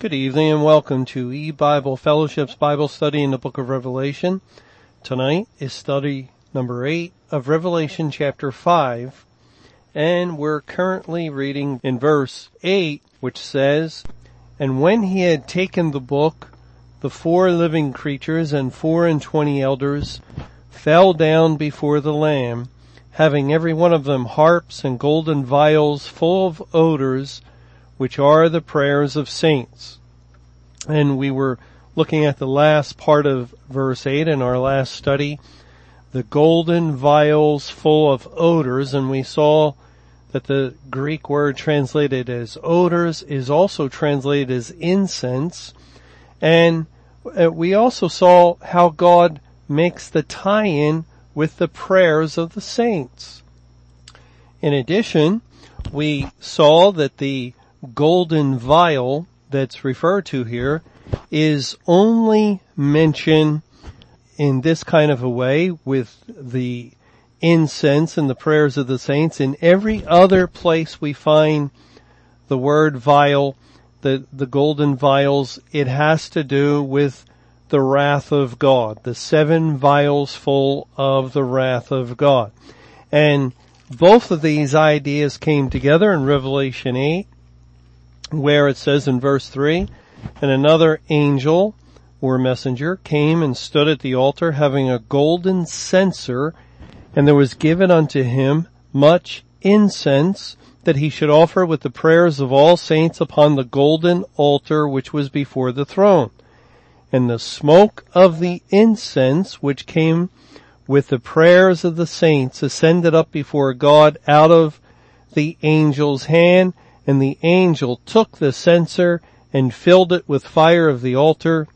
Good evening and welcome to E-Bible Fellowship's Bible study in the book of Revelation. Tonight is study number 8 of Revelation chapter 5, and we're currently reading in verse 8, which says, "And when he had taken the book, the 4 living creatures and 24 elders fell down before the Lamb, having every one of them harps and golden vials full of odors, which are the prayers of saints." And we were looking at the last part of verse 8 in our last study, the golden vials full of odors, and we saw that the Greek word translated as odors is also translated as incense, and we also saw how God makes the tie-in with the prayers of the saints. In addition, we saw that the golden vial that's referred to here is only mentioned in this kind of a way with the incense and the prayers of the saints. In every other place we find the word vial, the golden vials, it has to do with the wrath of God, the 7 vials full of the wrath of God. And both of these ideas came together in Revelation 8, where it says in verse 3, "And another angel or messenger came and stood at the altar, having a golden censer, and there was given unto him much incense, that he should offer with the prayers of all saints upon the golden altar which was before the throne. And the smoke of the incense, which came with the prayers of the saints, ascended up before God out of the angel's hand, and the angel took the censer and filled it with fire of the altar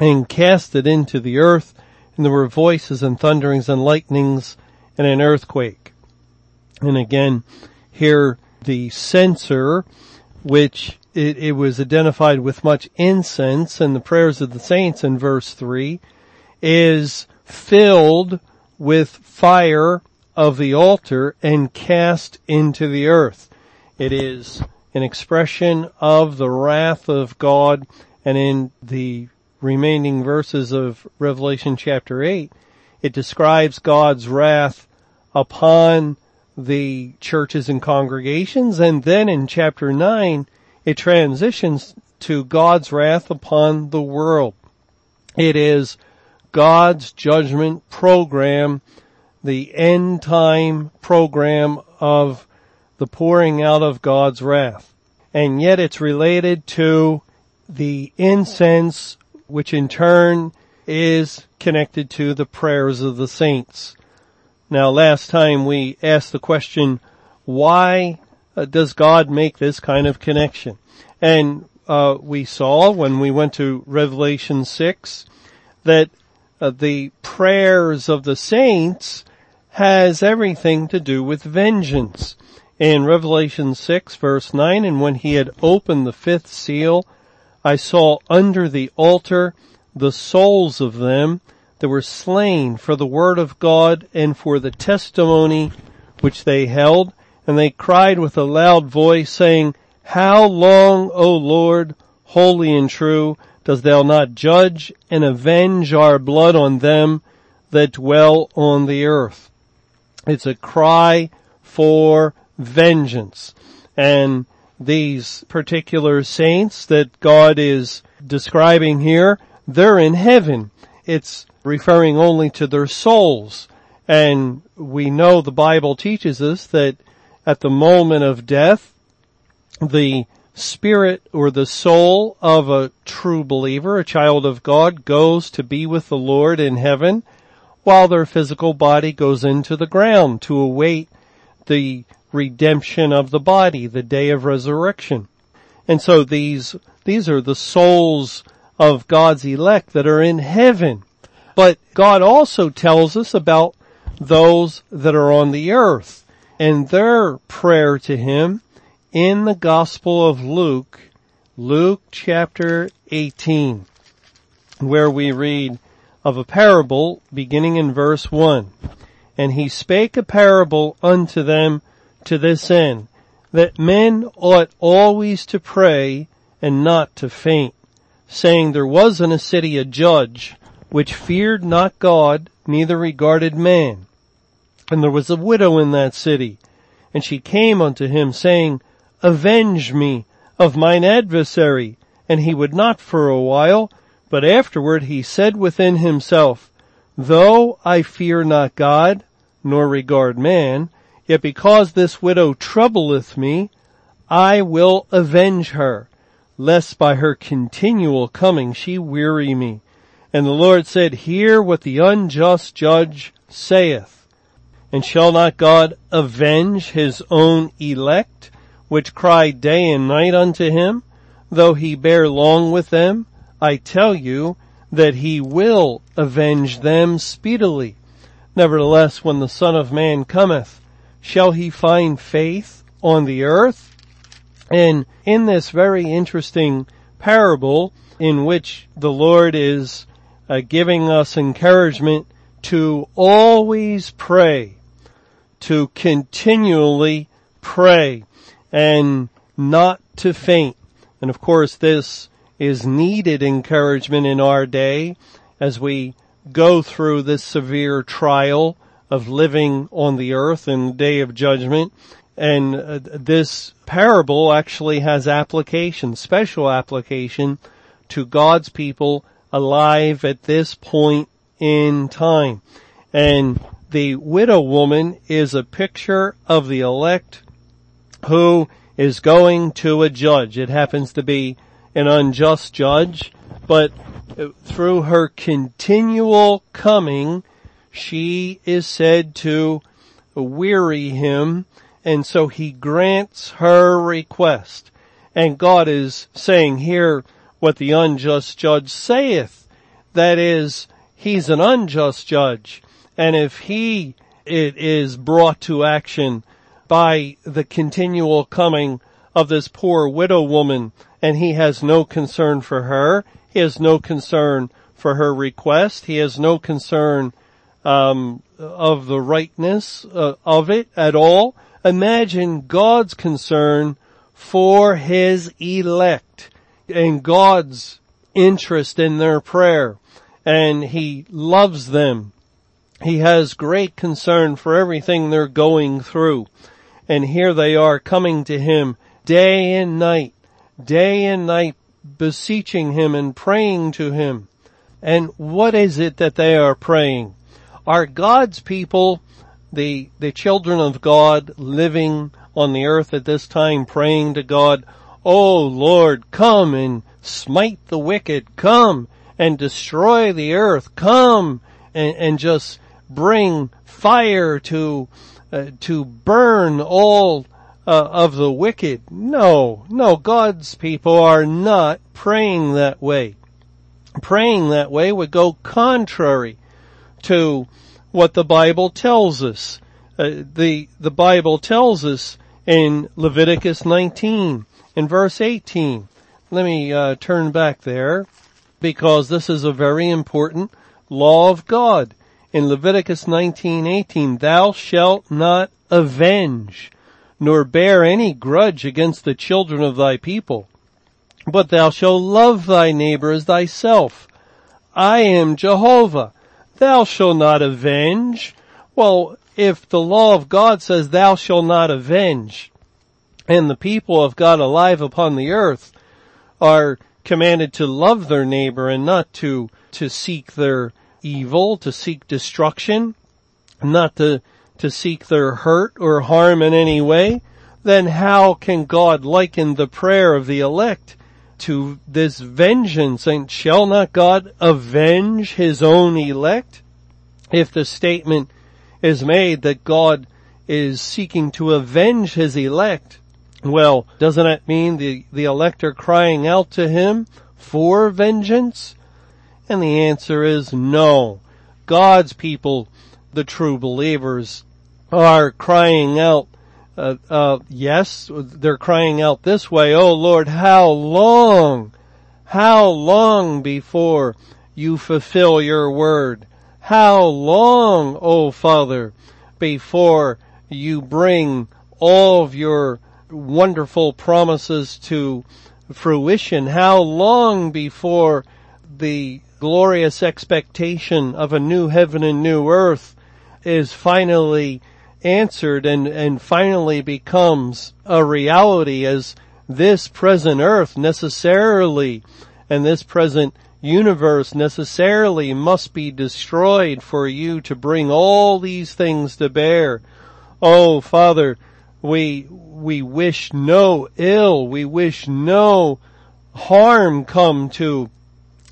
and cast it into the earth. And there were voices and thunderings and lightnings and an earthquake." And again, here the censer, which it was identified with much incense and the prayers of the saints in verse 3, is filled with fire of the altar and cast into the earth. It is an expression of the wrath of God, and in the remaining verses of Revelation chapter 8, it describes God's wrath upon the churches and congregations, and then in chapter 9, it transitions to God's wrath upon the world. It is God's judgment program, the end time program of the pouring out of God's wrath. And yet it's related to the incense, which in turn is connected to the prayers of the saints. Now, last time we asked the question, why does God make this kind of connection? And we saw when we went to Revelation 6 that the prayers of the saints has everything to do with vengeance. In Revelation 6 verse 9, "And when he had opened the 5th seal, I saw under the altar the souls of them that were slain for the word of God and for the testimony which they held. And they cried with a loud voice, saying, 'How long, O Lord, holy and true, dost thou not judge and avenge our blood on them that dwell on the earth?'" It's a cry for vengeance. And these particular saints that God is describing here, they're in heaven. It's referring only to their souls. And we know the Bible teaches us that at the moment of death, the spirit or the soul of a true believer, a child of God, goes to be with the Lord in heaven, while their physical body goes into the ground to await the redemption of the body, the day of resurrection. And so these are the souls of God's elect that are in heaven. But God also tells us about those that are on the earth and their prayer to him in the Gospel of Luke, Luke chapter 18, where we read of a parable beginning in verse 1. "And he spake a parable unto them to this end, that men ought always to pray and not to faint, saying, There was in a city a judge, which feared not God, neither regarded man. And there was a widow in that city, and she came unto him, saying, Avenge me of mine adversary. And he would not for a while, but afterward he said within himself, Though I fear not God, nor regard man, yet because this widow troubleth me, I will avenge her, lest by her continual coming she weary me. And the Lord said, Hear what the unjust judge saith. And shall not God avenge his own elect, which cry day and night unto him, though he bear long with them? I tell you that he will avenge them speedily. Nevertheless, when the Son of Man cometh, shall he find faith on the earth? And in this very interesting parable, in which the Lord is giving us encouragement to always pray, to continually pray, and not to faint. And of course, this is needed encouragement in our day as we go through this severe trial of living on the earth in the day of judgment. And this parable actually has application, special application to God's people alive at this point in time. And the widow woman is a picture of the elect who is going to a judge. It happens to be an unjust judge, but through her continual coming, she is said to weary him, and so he grants her request. And God is saying here what the unjust judge saith. That is, he's an unjust judge, and if it is brought to action by the continual coming of this poor widow woman, and he has no concern for her, he has no concern for her request, he has no concern of the rightness of it at all. Imagine God's concern for his elect and God's interest in their prayer. And he loves them. He has great concern for everything they're going through. And here they are coming to him day and night beseeching him and praying to him. And what is it that they are praying? Are God's people, the children of God living on the earth at this time, praying to God, Oh Lord, come and smite the wicked, come and destroy the earth, come and just bring fire to burn all of the wicked? No, God's people are not praying that way. Praying that way would go contrary to what the Bible tells us. The Bible tells us in Leviticus 19, in verse 18. Let me turn back there, because this is a very important law of God. In Leviticus 19:18, Thou shalt not avenge, nor bear any grudge against the children of thy people, but thou shalt love thy neighbor as thyself. I am Jehovah. Thou shalt not avenge. Well, if the law of God says thou shalt not avenge, and the people of God alive upon the earth are commanded to love their neighbor and not to seek their evil, to seek destruction, not to seek their hurt or harm in any way, then how can God liken the prayer of the elect to this vengeance? And shall not God avenge his own elect? If the statement is made that God is seeking to avenge his elect, well, doesn't that mean the elect are crying out to him for vengeance? And the answer is no. God's people, the true believers, are crying out, yes, they're crying out this way, Oh Lord, how long before you fulfill your word? How long, O Father, before you bring all of your wonderful promises to fruition, how long before the glorious expectation of a new heaven and new earth is finally answered and finally becomes a reality, as this present earth necessarily and this present universe necessarily must be destroyed for you to bring all these things to bear. Oh, Father, we wish no ill, we wish no harm come to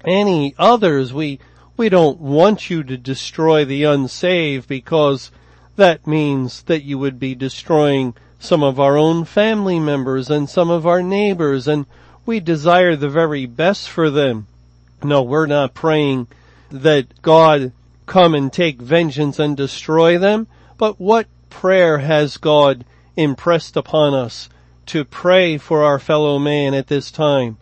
any others. We don't want you to destroy the unsaved, because that means that you would be destroying some of our own family members and some of our neighbors, and we desire the very best for them. No, we're not praying that God come and take vengeance and destroy them, but what prayer has God impressed upon us to pray for our fellow man at this time?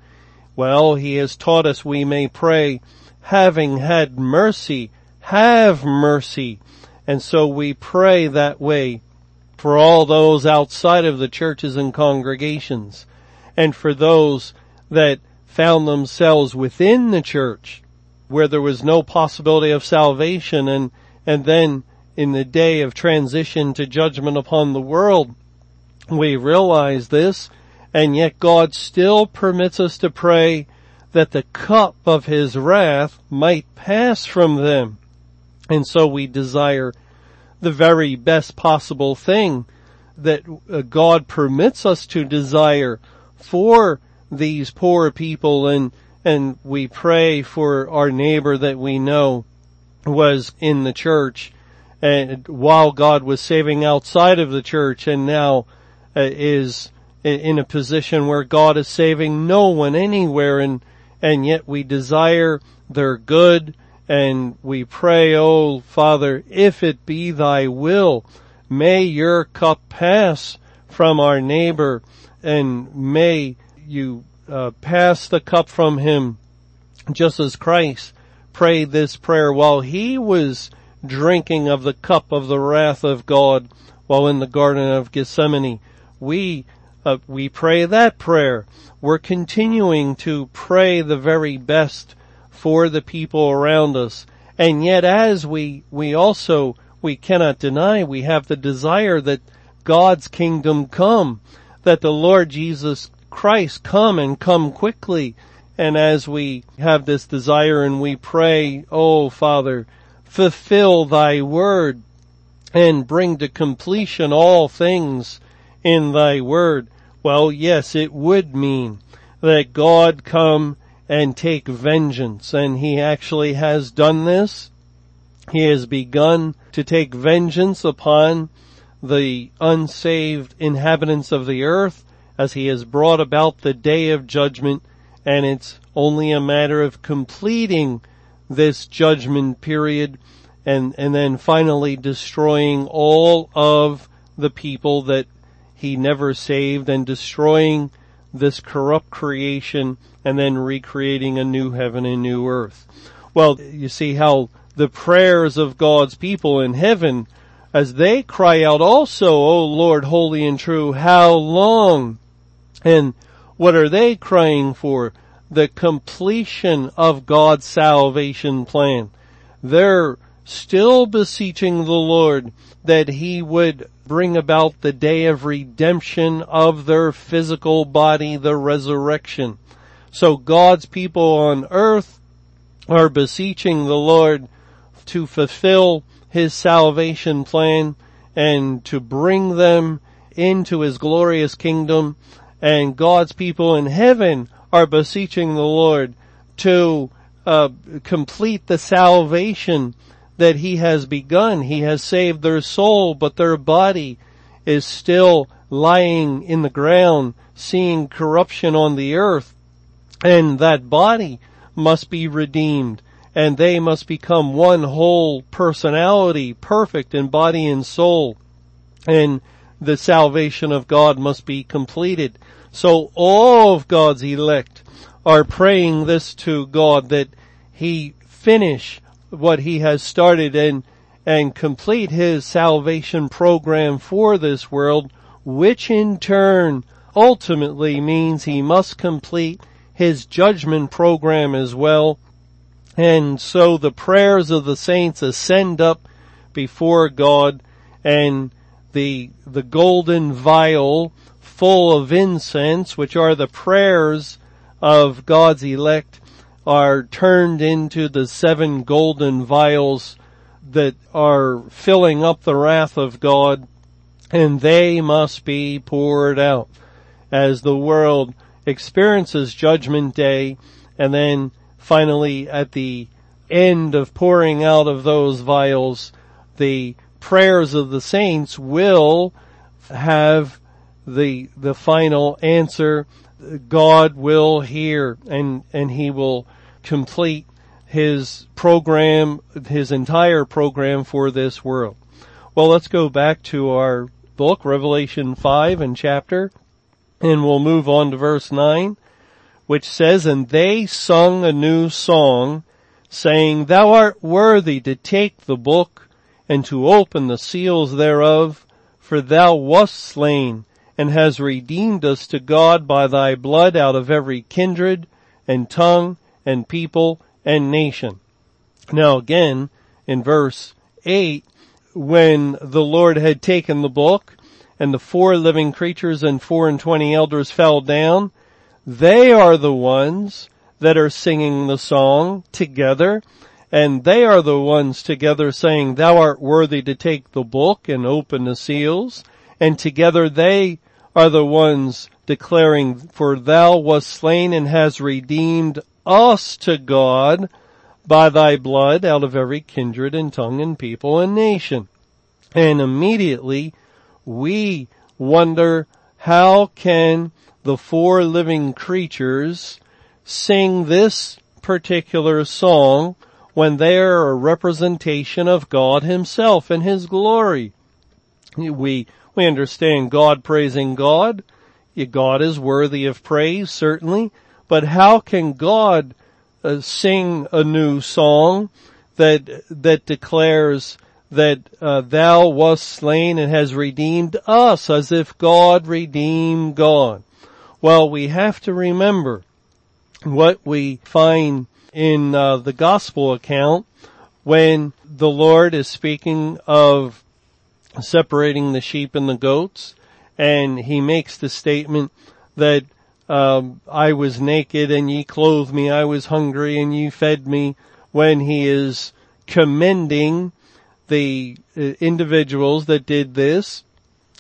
Well, he has taught us we may pray, having had mercy, have mercy. And so we pray that way for all those outside of the churches and congregations, and for those that found themselves within the church where there was no possibility of salvation, and then in the day of transition to judgment upon the world, we realize this, and yet God still permits us to pray that the cup of his wrath might pass from them. And so we desire the very best possible thing that God permits us to desire for these poor people, and we pray for our neighbor that we know was in the church and while God was saving outside of the church, and now is in a position where God is saving no one anywhere, and yet we desire their good, and we pray, oh Father, if it be thy will, may your cup pass from our neighbor, and may you pass the cup from him, just as Christ prayed this prayer while he was drinking of the cup of the wrath of God while in the Garden of Gethsemane. We pray that prayer. We're continuing to pray the very best for the people around us. And yet, as we cannot deny, we have the desire that God's kingdom come, that the Lord Jesus Christ come, and come quickly. And as we have this desire and we pray, oh Father, fulfill thy word and bring to completion all things in thy word. Well, yes, it would mean that God come and take vengeance. And he actually has done this. He has begun to take vengeance upon the unsaved inhabitants of the earth, as he has brought about the day of judgment, and it's only a matter of completing this judgment period and then finally destroying all of the people that he never saved, and destroying this corrupt creation, and then recreating a new heaven and new earth. Well, you see how the prayers of God's people in heaven, as they cry out also, O Lord, holy and true, how long? And what are they crying for? The completion of God's salvation plan. They're still beseeching the Lord that he would bring about the day of redemption of their physical body, the resurrection. So God's people on earth are beseeching the Lord to fulfill his salvation plan and to bring them into his glorious kingdom. And God's people in heaven are beseeching the Lord to complete the salvation that he has begun. He has saved their soul, but their body is still lying in the ground, seeing corruption on the earth. And that body must be redeemed, and they must become one whole personality, perfect in body and soul. And the salvation of God must be completed. So all of God's elect are praying this to God, that he finish what he has started and complete his salvation program for this world, which in turn ultimately means he must complete his judgment program as well. And so the prayers of the saints ascend up before God, and the golden vial full of incense, which are the prayers of God's elect, are turned into the 7 golden vials that are filling up the wrath of God, and they must be poured out as the world experiences Judgment Day. And then finally, at the end of pouring out of those vials, the prayers of the saints will have the final answer. God will hear, and he will complete his program, his entire program for this world. Well, let's go back to our book, Revelation 5 and chapter, and we'll move on to verse 9, which says, "And they sung a new song, saying, Thou art worthy to take the book and to open the seals thereof, for thou wast slain, and hast redeemed us to God by thy blood out of every kindred, and tongue, and people, and nation." Now again, in verse 8, when the Lord had taken the book, and the 4 living creatures and 24 elders fell down, they are the ones that are singing the song together, and they are the ones together saying, "Thou art worthy to take the book and open the seals," and together they are the ones declaring, "For thou wast slain and hast redeemed us to God by thy blood out of every kindred and tongue and people and nation." And immediately we wonder, how can the 4 living creatures sing this particular song when they are a representation of God himself and his glory? We understand God praising God. God is worthy of praise, certainly. But how can God sing a new song that declares that thou wast slain and has redeemed us, as if God redeemed God? Well, we have to remember what we find in the gospel account when the Lord is speaking of separating the sheep and the goats, and he makes the statement that I was naked and ye clothed me, I was hungry and ye fed me, when he is commending the individuals that did this.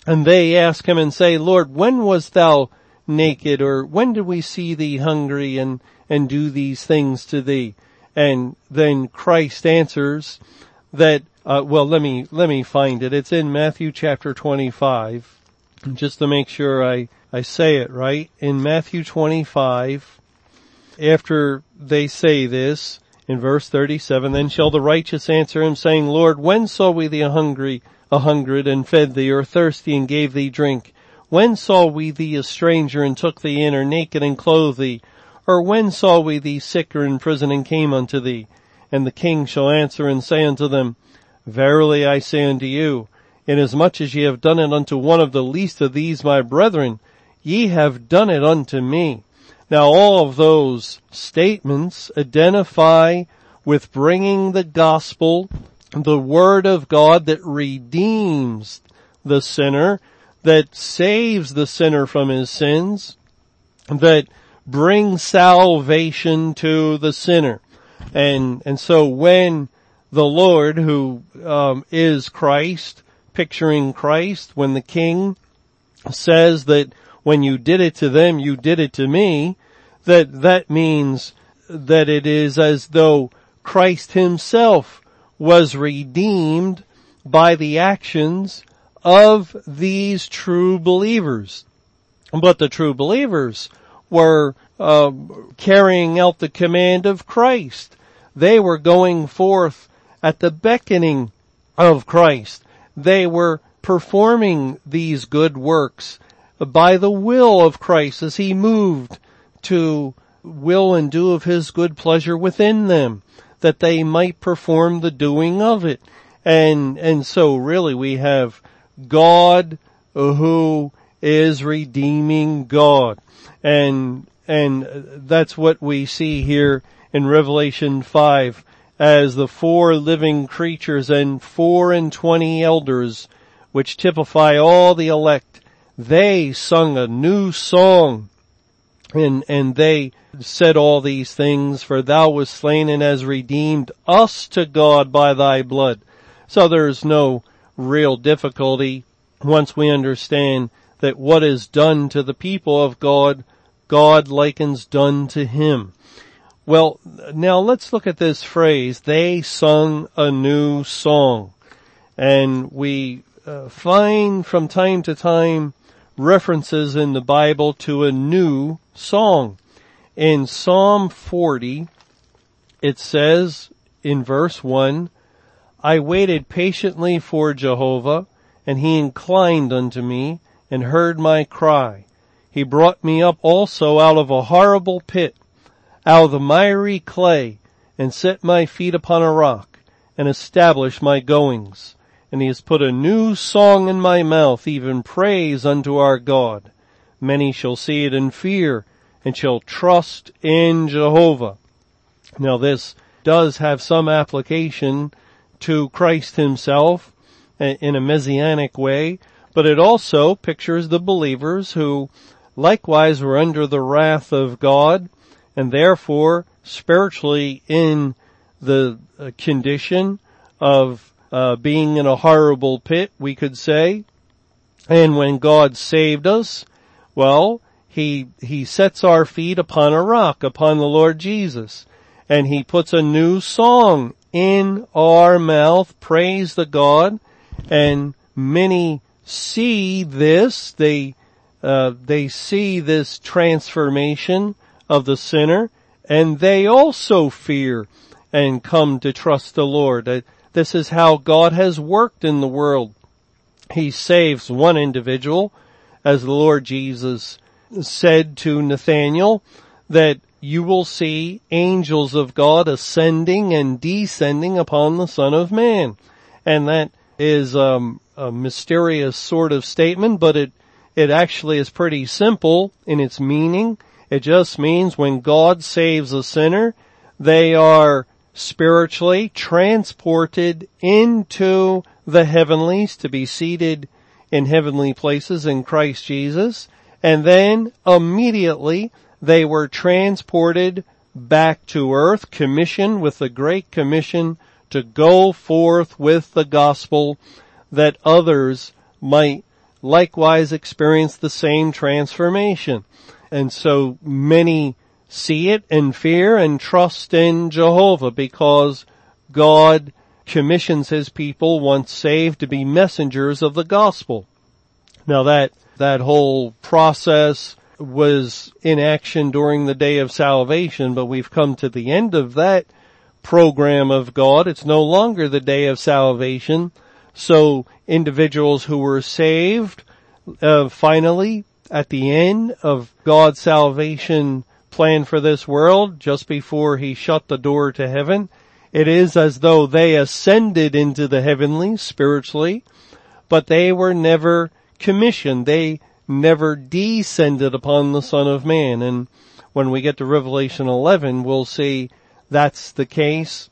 And they ask him and say, "Lord, when was thou naked, or when did we see thee hungry and do these things to thee?" And then Christ answers that, let me find it. It's in Matthew chapter 25, just to make sure I say it right. In Matthew 25, after they say this, in verse 37, "Then shall the righteous answer him, saying, Lord, when saw we thee a hungered, and fed thee, or thirsty, and gave thee drink? When saw we thee a stranger, and took thee in, or naked, and clothed thee? Or when saw we thee sick, or in prison, and came unto thee? And the king shall answer and say unto them, Verily I say unto you, inasmuch as ye have done it unto one of the least of these my brethren, ye have done it unto me." Now all of those statements identify with bringing the gospel, the word of God that redeems the sinner, that saves the sinner from his sins, that brings salvation to the sinner. And so when the Lord, who is Christ, picturing Christ, when the king says that when you did it to them, you did it to me, that means that it is as though Christ himself was redeemed by the actions of these true believers. But the true believers were carrying out the command of Christ. They were going forth at the beckoning of Christ. They were performing these good works by the will of Christ as he moved to will and do of his good pleasure within them, that they might perform the doing of it. And so really we have God, who is redeeming God. And that's what we see here in Revelation 5 as the 4 living creatures and 24 elders, which typify all the elect. They sung a new song and they said all these things, for thou wast slain and hast redeemed us to God by thy blood. So there's no real difficulty once we understand that what is done to the people of God, God likens done to him. Well, now let's look at this phrase, they sung a new song. And we find from time to time references in the Bible to a new song. In Psalm 40, it says in verse 1, I waited patiently for Jehovah, and he inclined unto me and heard my cry. He brought me up also out of a horrible pit, out of the miry clay, and set my feet upon a rock, and established my goings. And he has put a new song in my mouth, even praise unto our God. Many shall see it in fear, and shall trust in Jehovah. Now this does have some application to Christ himself in a messianic way, but it also pictures the believers who likewise were under the wrath of God, and therefore spiritually in the condition of being in a horrible pit, we could say. And when God saved us, well, He sets our feet upon a rock, upon the Lord Jesus, and he puts a new song in our mouth, praise the God, and many see this, they see this transformation of the sinner, and they also fear and come to trust the Lord. This is how God has worked in the world. He saves one individual, as the Lord Jesus said to Nathanael, that you will see angels of God ascending and descending upon the Son of Man. And that is a mysterious sort of statement, but it actually is pretty simple in its meaning. It just means when God saves a sinner, they are spiritually transported into the heavenlies to be seated in heavenly places in Christ Jesus. And then immediately they were transported back to earth, commissioned with the Great Commission to go forth with the gospel, that others might likewise experience the same transformation. And so many see it and fear and trust in Jehovah, because God commissions his people once saved to be messengers of the gospel. Now that whole process was in action during the day of salvation, but we've come to the end of that program of God. It's no longer the day of salvation. So individuals who were saved, finally, at the end of God's salvation plan for this world, just before he shut the door to heaven, it is as though they ascended into the heavenlies spiritually, but they were never commissioned. They never descended upon the Son of Man. And when we get to Revelation 11, we'll see that's the case.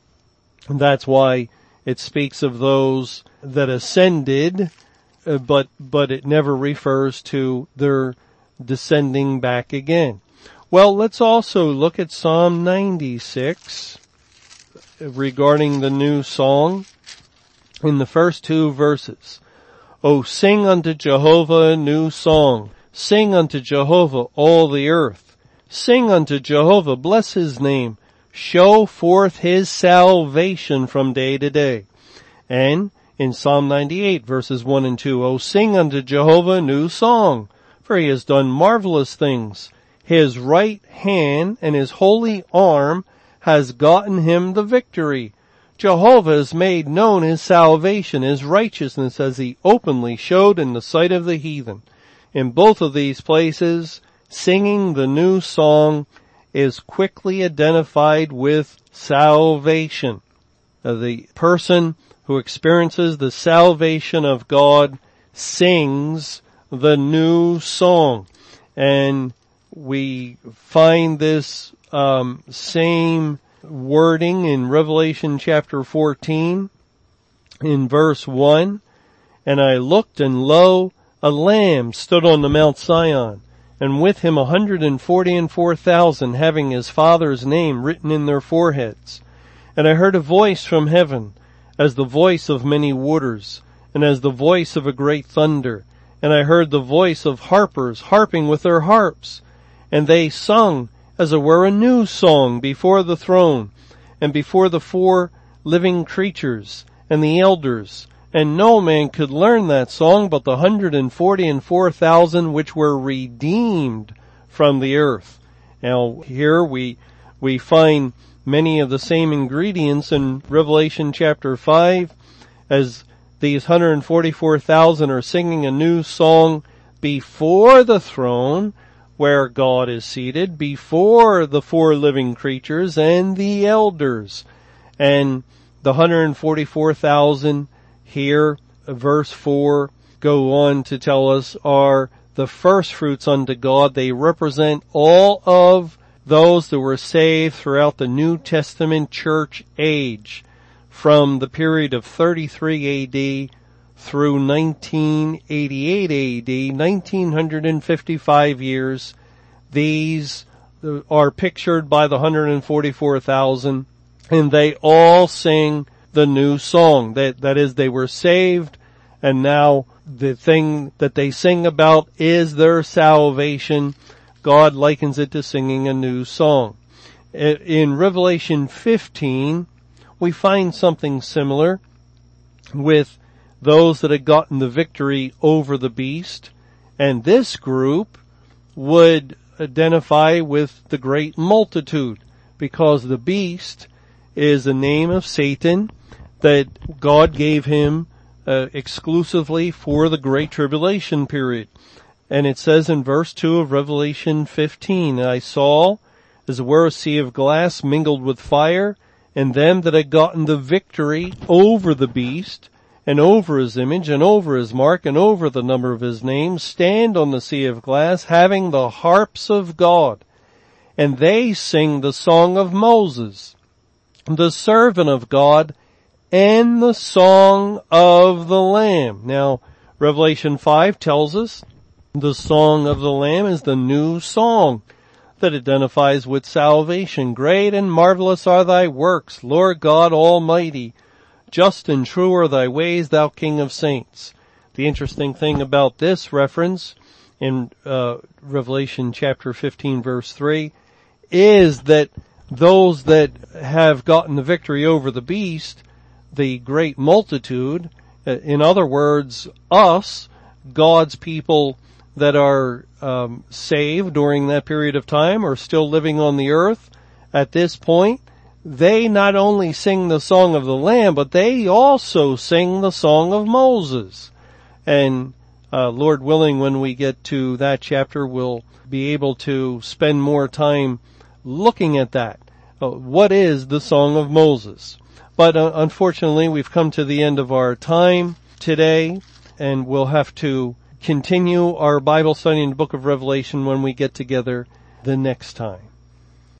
That's why it speaks of those that ascended, but it never refers to their descending back again. Well, let's also look at Psalm 96 regarding the new song in the first 2 verses. O sing unto Jehovah a new song. Sing unto Jehovah, all the earth. Sing unto Jehovah, bless his name. Show forth his salvation from day to day. And in Psalm 98 verses 1 and 2, O sing unto Jehovah a new song, for he has done marvelous things. His right hand and his holy arm has gotten him the victory. Jehovah has made known his salvation, his righteousness, as he openly showed in the sight of the heathen. In both of these places, singing the new song is quickly identified with salvation. The person who experiences the salvation of God sings the new song. And we find this same wording in Revelation chapter 14 in verse 1. And I looked, and lo, a lamb stood on the Mount Zion, and with him 144,000, having his Father's name written in their foreheads. And I heard a voice from heaven, as the voice of many waters, and as the voice of a great thunder. And I heard the voice of harpers harping with their harps. And they sung, as it were, a new song before the throne, and before the four living creatures, and the elders. And no man could learn that song but the 144,000 which were redeemed from the earth. Now here we find many of the same ingredients in Revelation chapter 5, as these 144,000 are singing a new song before the throne where God is seated, before the four living creatures and the elders. And the 144,000 here, verse 4, go on to tell us, are the first fruits unto God. They represent all of those that were saved throughout the New Testament church age, from the period of 33 AD through 1988 AD, 1955 years. These are pictured by the 144,000, and they all sing the new song. That is, they were saved, and now the thing that they sing about is their salvation. God likens it to singing a new song. In Revelation 15, we find something similar with those that had gotten the victory over the beast. And this group would identify with the great multitude, because the beast is the name of Satan that God gave him exclusively for the Great Tribulation period. And it says in verse 2 of Revelation 15, I saw, as it were, a sea of glass mingled with fire, and them that had gotten the victory over the beast, and over his image, and over his mark, and over the number of his name, stand on the sea of glass, having the harps of God. And they sing the song of Moses, the servant of God, and the song of the Lamb. Now, Revelation 5 tells us the song of the Lamb is the new song that identifies with salvation. Great and marvelous are thy works, Lord God Almighty. Just and true are thy ways, thou King of saints. The interesting thing about this reference in Revelation chapter 15 verse 3 is that those that have gotten the victory over the beast, the great multitude, in other words, us, God's people, that are saved during that period of time or still living on the earth at this point, they not only sing the song of the Lamb, but they also sing the song of Moses. And Lord willing, when we get to that chapter, we'll be able to spend more time looking at that. What is the song of Moses? But unfortunately, we've come to the end of our time today, and we'll have to continue our Bible study in the book of Revelation when we get together the next time.